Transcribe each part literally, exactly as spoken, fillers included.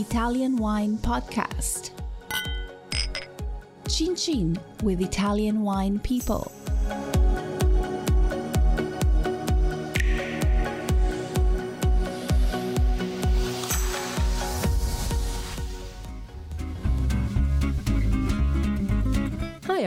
Italian Wine Podcast. Chin Chin with Italian Wine People. Hi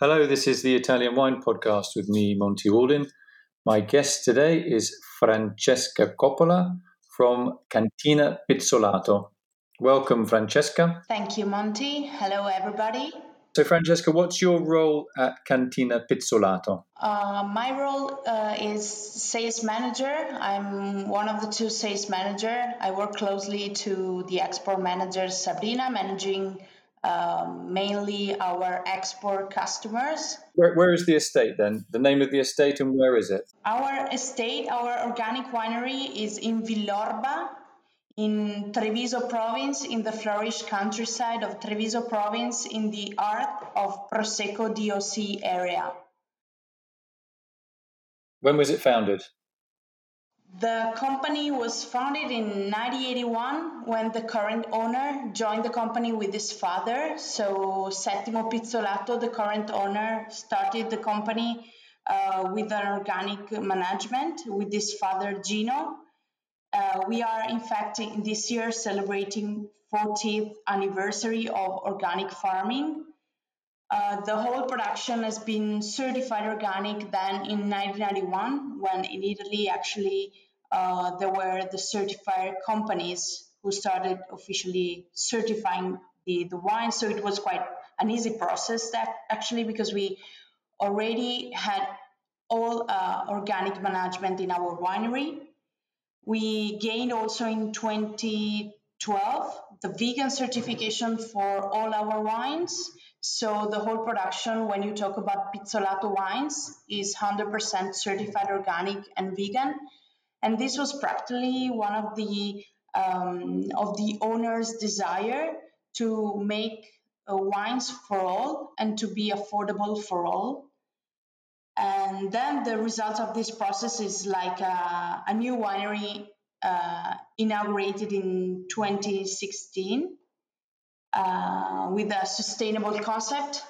Hello, this is the Italian Wine Podcast with me, Monty Waldin. My guest today is Francesca Coppola from Cantina Pizzolato. Welcome, Francesca. Thank you, Monty. Hello, everybody. So, Francesca, what's your role at Cantina Pizzolato? Uh, my role uh, is sales manager. I'm one of the two sales managers. I work closely to the export manager, Sabrina, managing Um, mainly our export customers. Where, where is the estate then? The name of the estate and where is it? Our estate, our organic winery is in Villorba, in Treviso province, in the flourished countryside of Treviso province, in the heart of Prosecco D O C area. When was it founded? The company was founded in nineteen eighty-one when the current owner joined the company with his father. So Settimo Pizzolato, the current owner, started the company uh, with an organic management with his father, Gino. Uh, we are, in fact, in this year celebrating fortieth anniversary of organic farming. Uh, the whole production has been certified organic then in nineteen ninety-one, when in Italy, actually, uh, there were the certifier companies who started officially certifying the, the wine. So it was quite an easy process, that actually, because we already had all uh, organic management in our winery. We gained also in twenty twelve the vegan certification for all our wines. So the whole production, when you talk about Pizzolato wines, is one hundred percent certified organic and vegan. And this was practically one of the um, of the owner's desire to make uh, wines for all and to be affordable for all. And then the result of this process is like a, a new winery uh, inaugurated in twenty sixteen. Uh, with a sustainable concept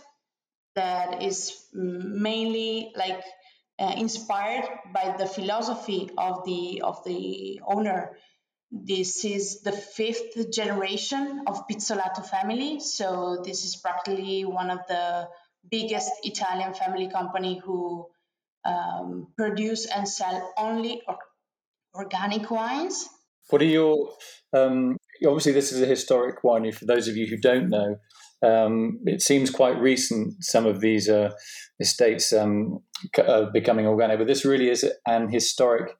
that is mainly like uh, inspired by the philosophy of the of the owner. This is the fifth generation of Pizzolato family, so this is practically one of the biggest Italian family company who um, produce and sell only or- organic wines. What are your um... Obviously, this is a historic winery. For those of you who don't know, um, it seems quite recent, some of these uh, estates um, are becoming organic, but this really is an historic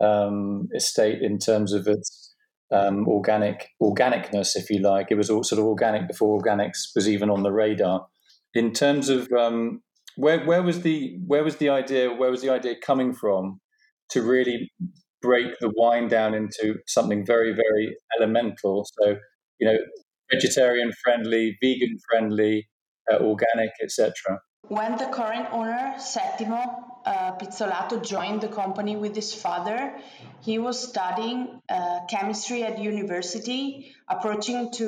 um, estate in terms of its um, organic organicness, if you like. It was all sort of organic before organics was even on the radar. In terms of um, where where was the where was the idea where was the idea coming from to really break the wine down into something very, very elemental? So, you know, vegetarian friendly, vegan friendly, uh, organic, et cetera. When the current owner, Settimo uh, Pizzolato, joined the company with his father, he was studying uh, chemistry at university, approaching to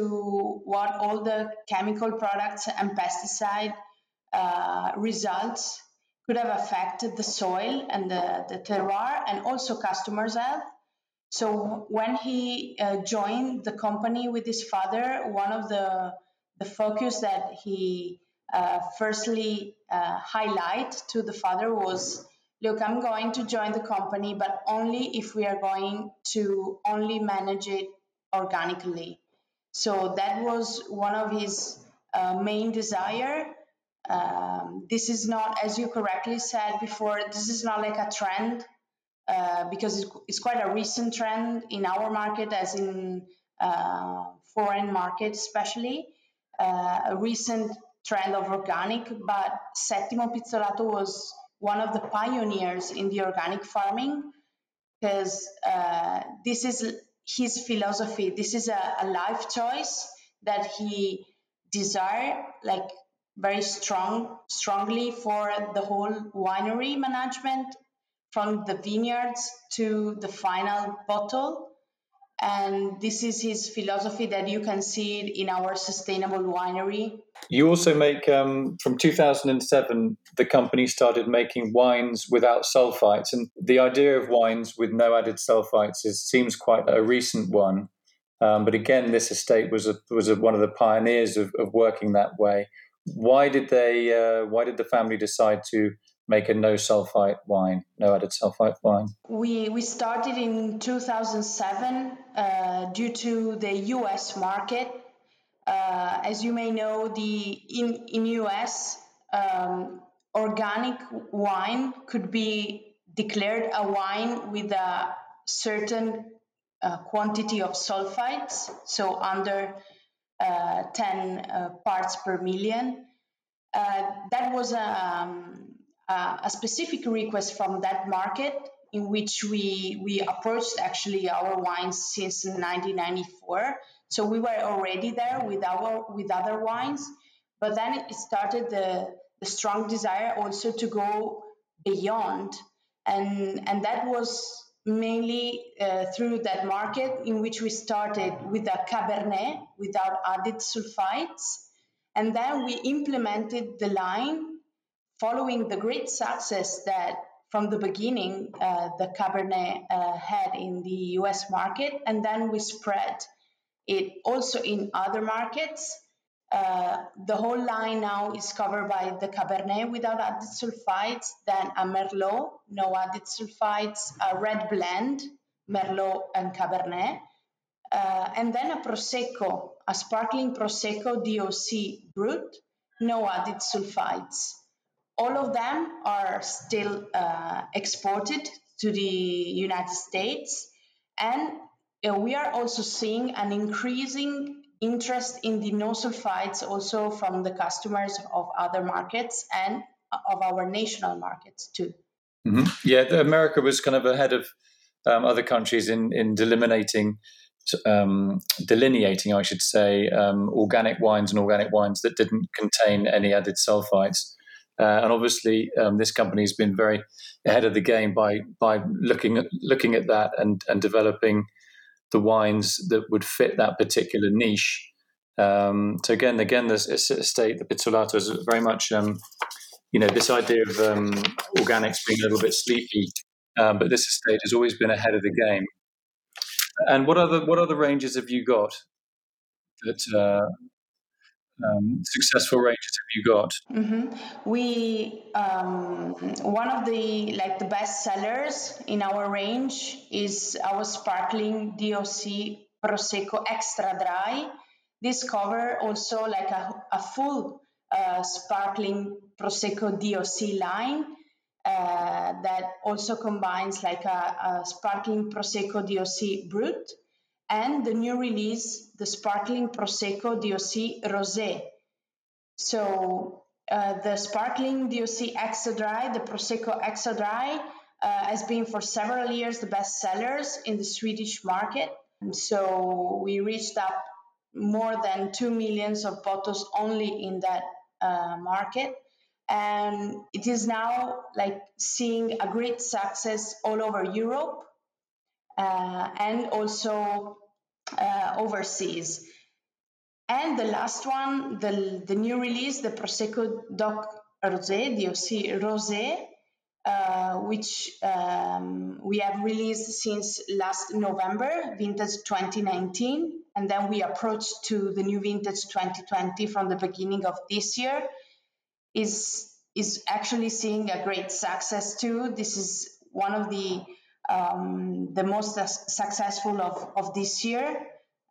what all the chemical products and pesticide uh, results could have affected the soil and the, the terroir and also customers' health. So when he uh, joined the company with his father, one of the the focus that he uh, firstly uh, highlight to the father was, look, I'm going to join the company, but only if we are going to only manage it organically. So that was one of his uh, main desire. Um, this is not, as you correctly said before, this is not like a trend uh, because it's, it's quite a recent trend in our market, as in uh, foreign markets, especially uh, a recent trend of organic, but Settimo Pizzolato was one of the pioneers in the organic farming, because uh, this is his philosophy. This is a, a life choice that he desired like very strong, strongly for the whole winery management, from the vineyards to the final bottle. And this is his philosophy that you can see in our sustainable winery. You also make, um, from two thousand seven, the company started making wines without sulfites. And the idea of wines with no added sulfites is, seems quite a recent one. Um, but again, this estate was a, was a, one of the pioneers of, of working that way. Why did they? Uh, why did the family decide to make a no sulfite wine, no added sulfite wine? We we started in two thousand seven uh, due to the U S market. Uh, as you may know, the in in U S um, organic wine could be declared a wine with a certain uh, quantity of sulfites, so under Uh, ten uh, parts per million. Uh, that was a, um, a, a specific request from that market, in which we we approached actually our wines since nineteen ninety-four. So we were already there with our with other wines, but then it started the, the strong desire also to go beyond, and and that was mainly uh, through that market, in which we started with a Cabernet without added sulfites. And then we implemented the line following the great success that from the beginning uh, the Cabernet uh, had in the U S market. And then we spread it also in other markets. Uh, the whole line now is covered by the Cabernet without added sulfites, then a Merlot, no added sulfites, a red blend, Merlot and Cabernet, uh, and then a Prosecco, a sparkling Prosecco D O C brut, no added sulfites. All of them are still uh, exported to the United States, and uh, we are also seeing an increasing interest in the no sulfites also from the customers of other markets and of our national markets too. Mm-hmm. Yeah, America was kind of ahead of um, other countries in in delineating, um, delineating, I should say, um, organic wines and organic wines that didn't contain any added sulfites. Uh, and obviously, um, this company has been very ahead of the game by by looking at, looking at that and and developing the wines that would fit that particular niche. Um, so again, again, this estate, the Pizzolato, is very much, um, you know, this idea of um, organics being a little bit sleepy, um, but this estate has always been ahead of the game. And what other what other ranges have you got? That uh, um, successful ranges have you got? Mm-hmm. We um, one of the like the best sellers in our range is our sparkling D O C Prosecco Extra Dry. This cover also like a, a full uh, sparkling Prosecco D O C line uh, that also combines like a, a sparkling Prosecco D O C brut and the new release, the sparkling Prosecco D O C Rosé. So uh, the sparkling D O C Extra Dry, the Prosecco Extra Dry, uh, has been for several years the best sellers in the Swedish market. And so we reached up more than two millions of bottles only in that uh, market. And it is now like seeing a great success all over Europe uh, and also uh, overseas. And the last one, the, the new release, the Prosecco D O C Rosé, D O C Rosé, uh, which um, we have released since last November, vintage twenty nineteen. And then we approached to the new vintage twenty twenty from the beginning of this year, is is actually seeing a great success too. This is one of the um, the most successful of, of this year,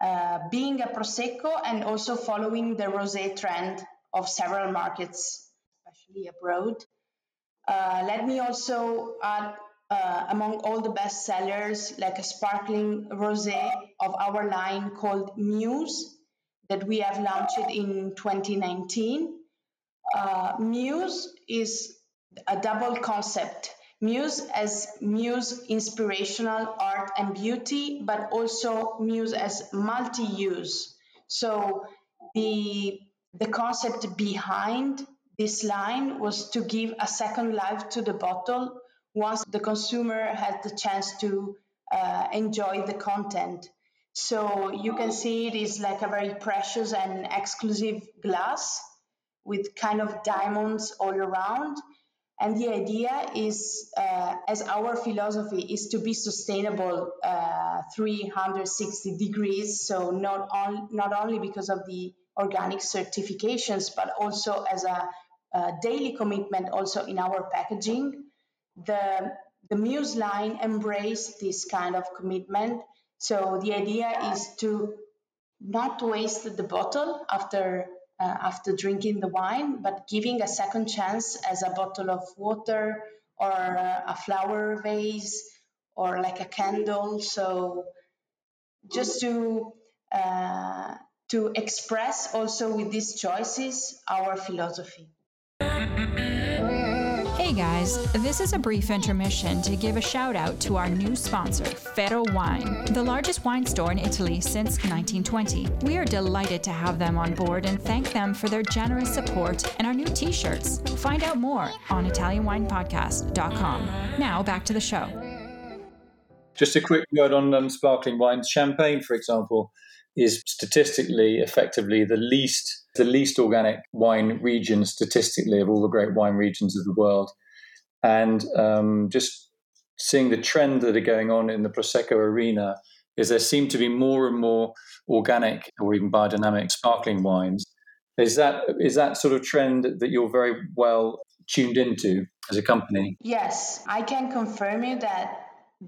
uh, being a Prosecco and also following the Rosé trend of several markets, especially abroad. Uh, let me also add uh, among all the best sellers, like a sparkling rosé of our line called Muse that we have launched in twenty nineteen. Uh, Muse is a double concept. Muse as Muse inspirational art and beauty, but also Muse as multi-use. So the the concept behind this line was to give a second life to the bottle once the consumer has the chance to uh, enjoy the content. So you can see it is like a very precious and exclusive glass with kind of diamonds all around. And the idea is, uh, as our philosophy, is to be sustainable uh, three hundred sixty degrees. So not, on, not only because of the organic certifications, but also as a, a daily commitment also in our packaging. The, the Muse line embraced this kind of commitment. So the idea is to not waste the bottle after Uh, after drinking the wine, but giving a second chance as a bottle of water or uh, a flower vase or like a candle. So just to uh, to express also with these choices our philosophy. Hey guys, this is a brief intermission to give a shout out to our new sponsor, Ferro Wine, the largest wine store in Italy since nineteen twenty. We are delighted to have them on board and thank them for their generous support and our new t-shirts. Find out more on italian wine podcast dot com. Now back to the show. Just a quick word on um, sparkling wines. Champagne, for example, is statistically effectively the least the least organic wine region statistically of all the great wine regions of the world. And um, just seeing the trend that are going on in the Prosecco arena is there seem to be more and more organic or even biodynamic sparkling wines. Is that is that sort of trend that you're very well tuned into as a company? Yes, I can confirm you that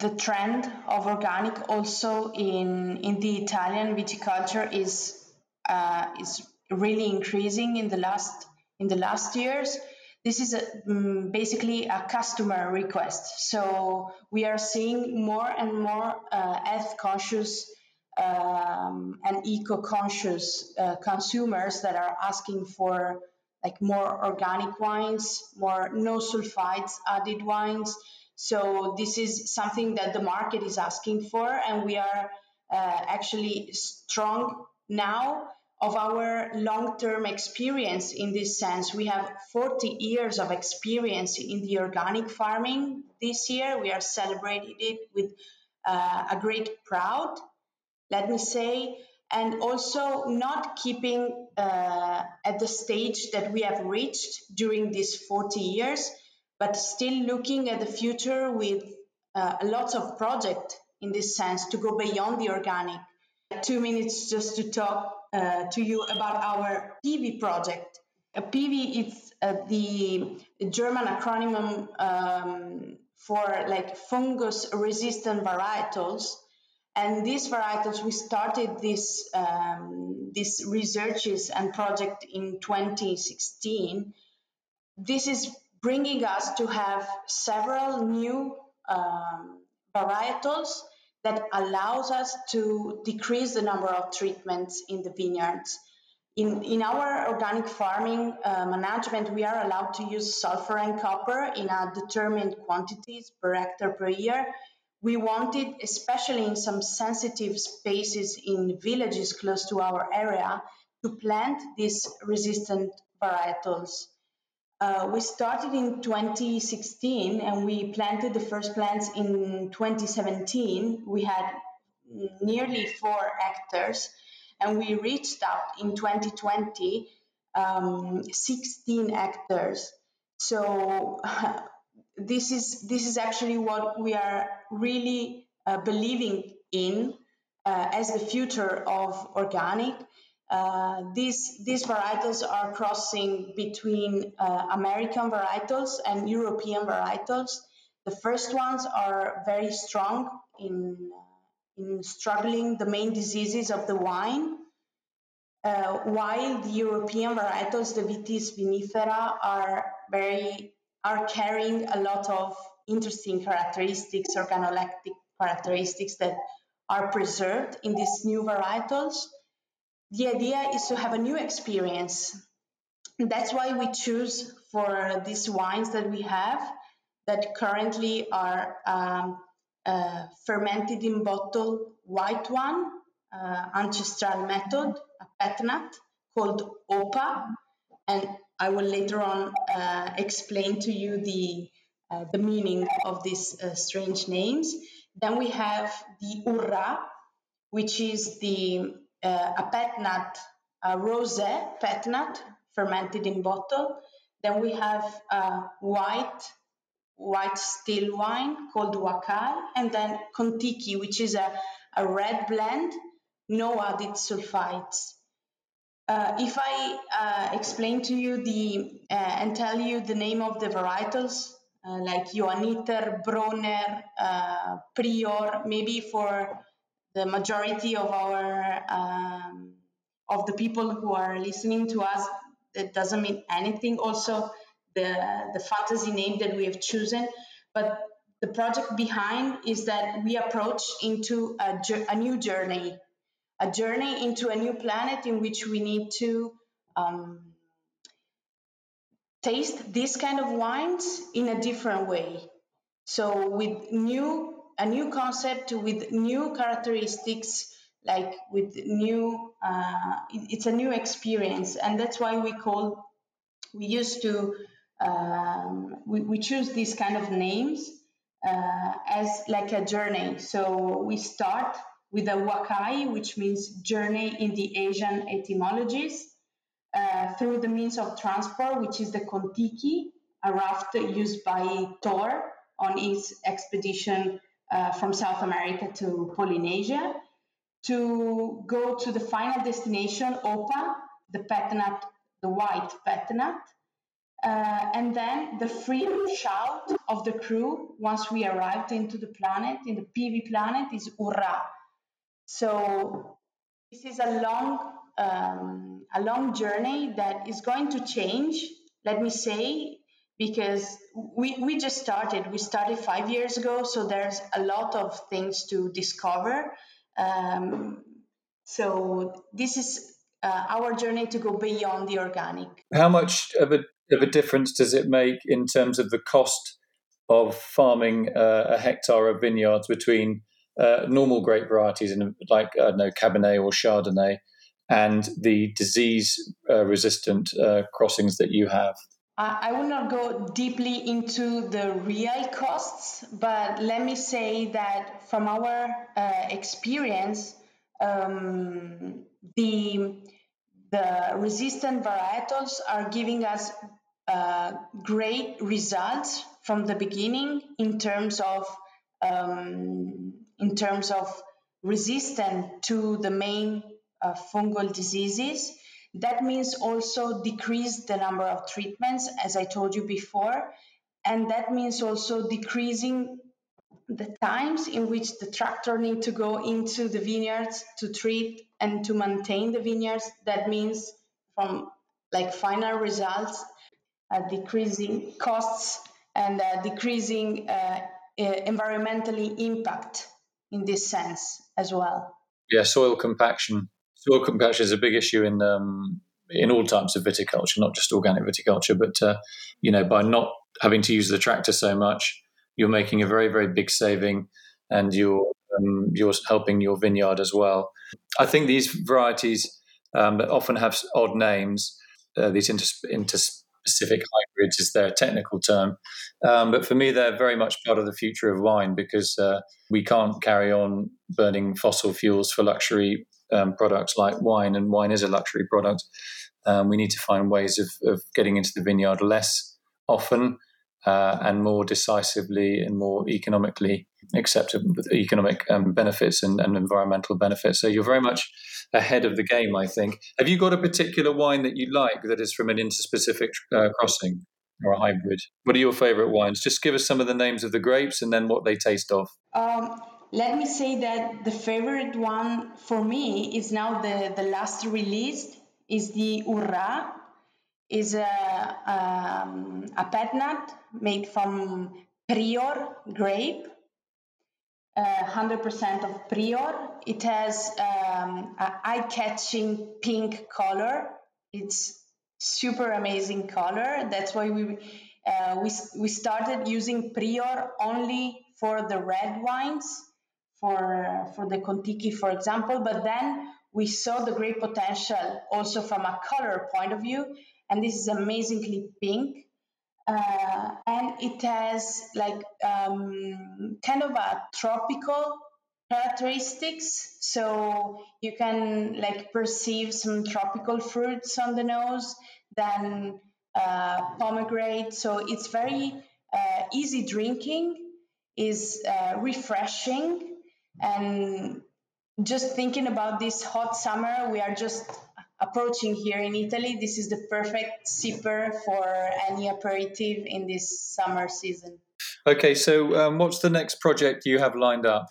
the trend of organic also in in the Italian viticulture is uh, is really increasing in the last in the last years. This is a, um, basically a customer request. So we are seeing more and more uh, health conscious um, and eco conscious uh, consumers that are asking for like more organic wines, more no sulfites added wines. So this is something that the market is asking for, and we are uh, actually strong now of our long-term experience in this sense. We have forty years of experience in the organic farming this year. We are celebrating it with uh, a great proud, let me say, and also not keeping uh, at the stage that we have reached during these forty years, but still looking at the future with uh, lots of projects in this sense to go beyond the organic. Two minutes just to talk Uh, to you about our P V project. Uh, P V is uh, the German acronym um, for like fungus-resistant varietals, and these varietals we started this um, this researches and project in twenty sixteen. This is bringing us to have several new um, varietals that allows us to decrease the number of treatments in the vineyards. In, in our organic farming uh, management, we are allowed to use sulfur and copper in a determined quantities per hectare per year. We wanted, especially in some sensitive spaces in villages close to our area, to plant these resistant varietals. Uh, we started in twenty sixteen and we planted the first plants in twenty seventeen. We had nearly four hectares and we reached out in twenty twenty um, sixteen hectares. So uh, this is this is actually what we are really uh, believing in uh, as the future of organic. Uh, these these varietals are crossing between uh, American varietals and European varietals. The first ones are very strong in in struggling the main diseases of the wine, uh, while the European varietals, the Vitis vinifera, are very are carrying a lot of interesting characteristics, organoleptic characteristics that are preserved in these new varietals. The idea is to have a new experience. That's why we choose for these wines that we have that currently are um, uh, fermented in bottle, white one, uh, ancestral method, a pet nut called Opa. And I will later on uh, explain to you the uh, the meaning of these uh, strange names. Then we have the Ura, which is the uh, a pet nut, a rosé pet nut, fermented in bottle. Then we have a white, white still wine called Wakal, and then Kon-Tiki, which is a, a red blend, no added sulfites. Uh, if I uh, explain to you the uh, and tell you the name of the varietals, uh, like Johanniter, Bronner, uh, Prior, maybe for the majority of our um, of the people who are listening to us, it doesn't mean anything. Also, the the fantasy name that we have chosen, but the project behind is that we approach into a, a new journey. A journey into a new planet in which we need to um, taste these kind of wines in a different way. So with new a new concept, with new characteristics, like with new, uh, it, it's a new experience, and that's why we call we used to um, we, we choose these kind of names uh, as like a journey. So we start with a wakai, which means journey in the Asian etymologies, uh, through the means of transport, which is the Kon-Tiki, a raft used by Thor on his expedition uh, from South America to Polynesia, to go to the final destination, Opa, the pet nut, the white pet nut, uh, and then the free shout of the crew once we arrived into the planet, in the P V planet, is Ura. So this is a long, um, a long journey that is going to change, let me say, because we, we just started. We started five years ago, so there's a lot of things to discover. Um, so this is uh, our journey to go beyond the organic. How much of a, of a difference does it make in terms of the cost of farming uh, a hectare of vineyards between Uh, normal grape varieties, in, like, I don't know, Cabernet or Chardonnay, and the disease-resistant uh, uh, crossings that you have? I will not go deeply into the real costs, but let me say that from our uh, experience, um, the, the resistant varietals are giving us uh, great results from the beginning in terms of um, in terms of resistant to the main uh, fungal diseases. That means also decrease the number of treatments, as I told you before, and that means also decreasing the times in which the tractor need to go into the vineyards to treat and to maintain the vineyards. That means from like final results, uh, decreasing costs and uh, decreasing uh, uh, environmentally impact. In this sense as well. Yeah, soil compaction. Soil compaction is a big issue in um, in all types of viticulture, not just organic viticulture, but uh, you know, by not having to use the tractor so much, you're making a very, very big saving, and you're um, you're helping your vineyard as well. I think these varieties um, that often have odd names, uh, these inter- interspecific hybrids is their technical term. Um, but for me, they're very much part of the future of wine, because uh, we can't carry on burning fossil fuels for luxury um, products like wine, and wine is a luxury product. Um, we need to find ways of, of getting into the vineyard less often uh, and more decisively and more economically acceptable, with economic um, benefits and, and environmental benefits. So you're very much ahead of the game, I think. Have you got a particular wine that you like that is from an interspecific uh, crossing? Or a hybrid? What are your favorite wines? Just give us some of the names of the grapes and then what they taste of. Um, let me say that the favorite one for me is now the, the last released, is the Ura, is a, um, a pet nut made from Prior grape, uh, one hundred percent of Prior. It has um, an eye-catching pink color. It's super amazing color. That's why we uh, we we started using Prior only for the red wines, for for the Kon-Tiki, for example. But then we saw the great potential also from a color point of view, and this is amazingly pink. Uh, and it has like um, kind of a tropical characteristics, so you can like perceive some tropical fruits on the nose, then uh, pomegranate. So it's very uh, easy drinking, is uh, refreshing, and just thinking about this hot summer we are just approaching here in Italy, this is the perfect sipper for any aperitif in this summer season. Okay, so um, what's the next project you have lined up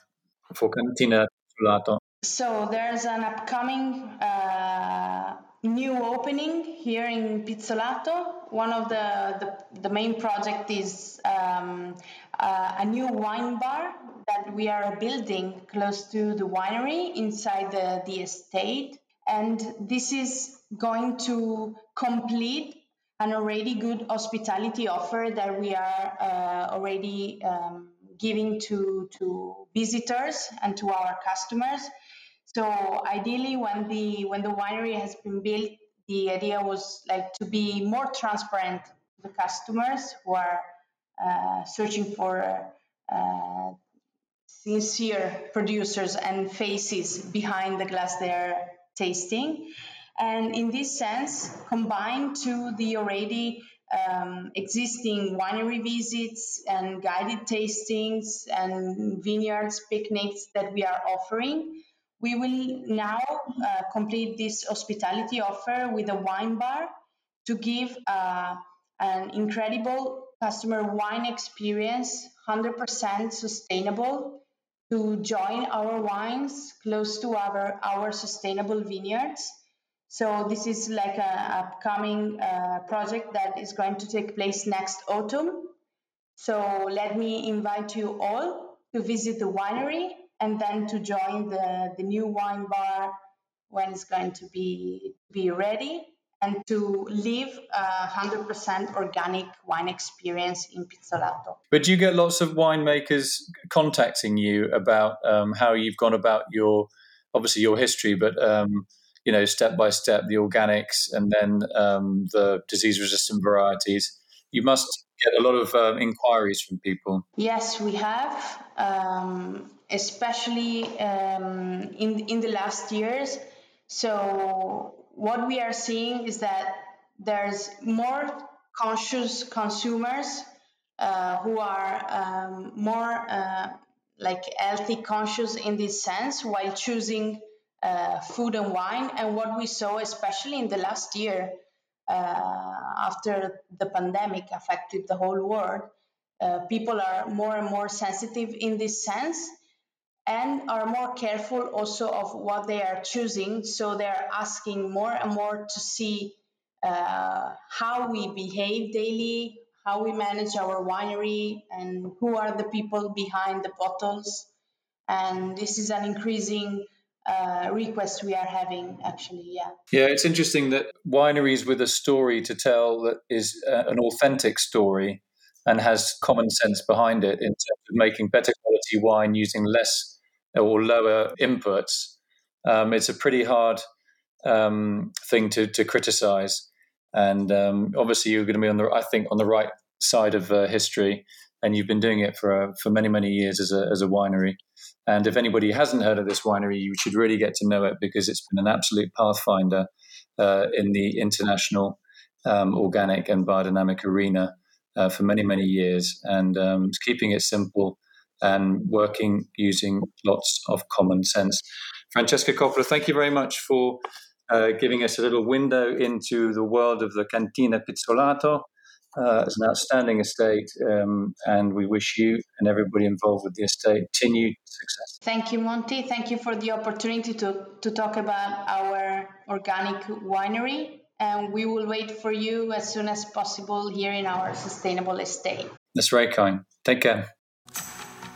for Cantina Pizzolato? So there's an upcoming uh, new opening here in Pizzolato. One of the, the, the main project is um, uh, a new wine bar that we are building close to the winery inside the, the estate. And this is going to complete an already good hospitality offer that we are uh, already um, giving to, to visitors and to our customers. So ideally, when the when the winery has been built, the idea was like to be more transparent to the customers who are uh, searching for uh, sincere producers and faces behind the glass they're tasting. And in this sense, combined to the already um, existing winery visits and guided tastings and vineyards picnics that we are offering, we will now uh, complete this hospitality offer with a wine bar to give uh, an incredible customer wine experience, one hundred percent sustainable, to join our wines close to our, our sustainable vineyards. So this is like an upcoming uh, project that is going to take place next autumn. So let me invite you all to visit the winery and then to join the, the new wine bar when it's going to be, be ready, and to live a one hundred percent organic wine experience in Pizzolato. But do you get lots of winemakers contacting you about um, how you've gone about your, obviously your history, but, um, you know, step by step, the organics and then um, the disease-resistant varieties? You must get a lot of uh, inquiries from people. Yes, we have, um, especially um, in in the last years. So what we are seeing is that there's more conscious consumers uh, who are um, more uh, like healthy conscious in this sense while choosing uh, food and wine. And what we saw, especially in the last year, uh, after the pandemic affected the whole world, uh, people are more and more sensitive in this sense, and are more careful also of what they are choosing. So they're asking more and more to see uh, how we behave daily, how we manage our winery, and who are the people behind the bottles. And this is an increasing uh, request we are having, actually, yeah. Yeah, it's interesting that wineries with a story to tell that is uh, an authentic story and has common sense behind it in terms of making better quality wine using less or lower inputs, um, it's a pretty hard um, thing to to criticise. And um, obviously, you're going to be on the, I think, on the right side of uh, history, and you've been doing it for uh, for many many years as a as a winery. And if anybody hasn't heard of this winery, you should really get to know it, because it's been an absolute pathfinder uh, in the international um, organic and biodynamic arena uh, for many many years, and um, it's keeping it simple and working using lots of common sense. Francesca Coppola, thank you very much for uh, giving us a little window into the world of the Cantina Pizzolato. Uh, it's an outstanding estate, um, and we wish you and everybody involved with the estate continued success. Thank you, Monty. Thank you for the opportunity to, to talk about our organic winery, and we will wait for you as soon as possible here in our sustainable estate. That's right, Con. Take care.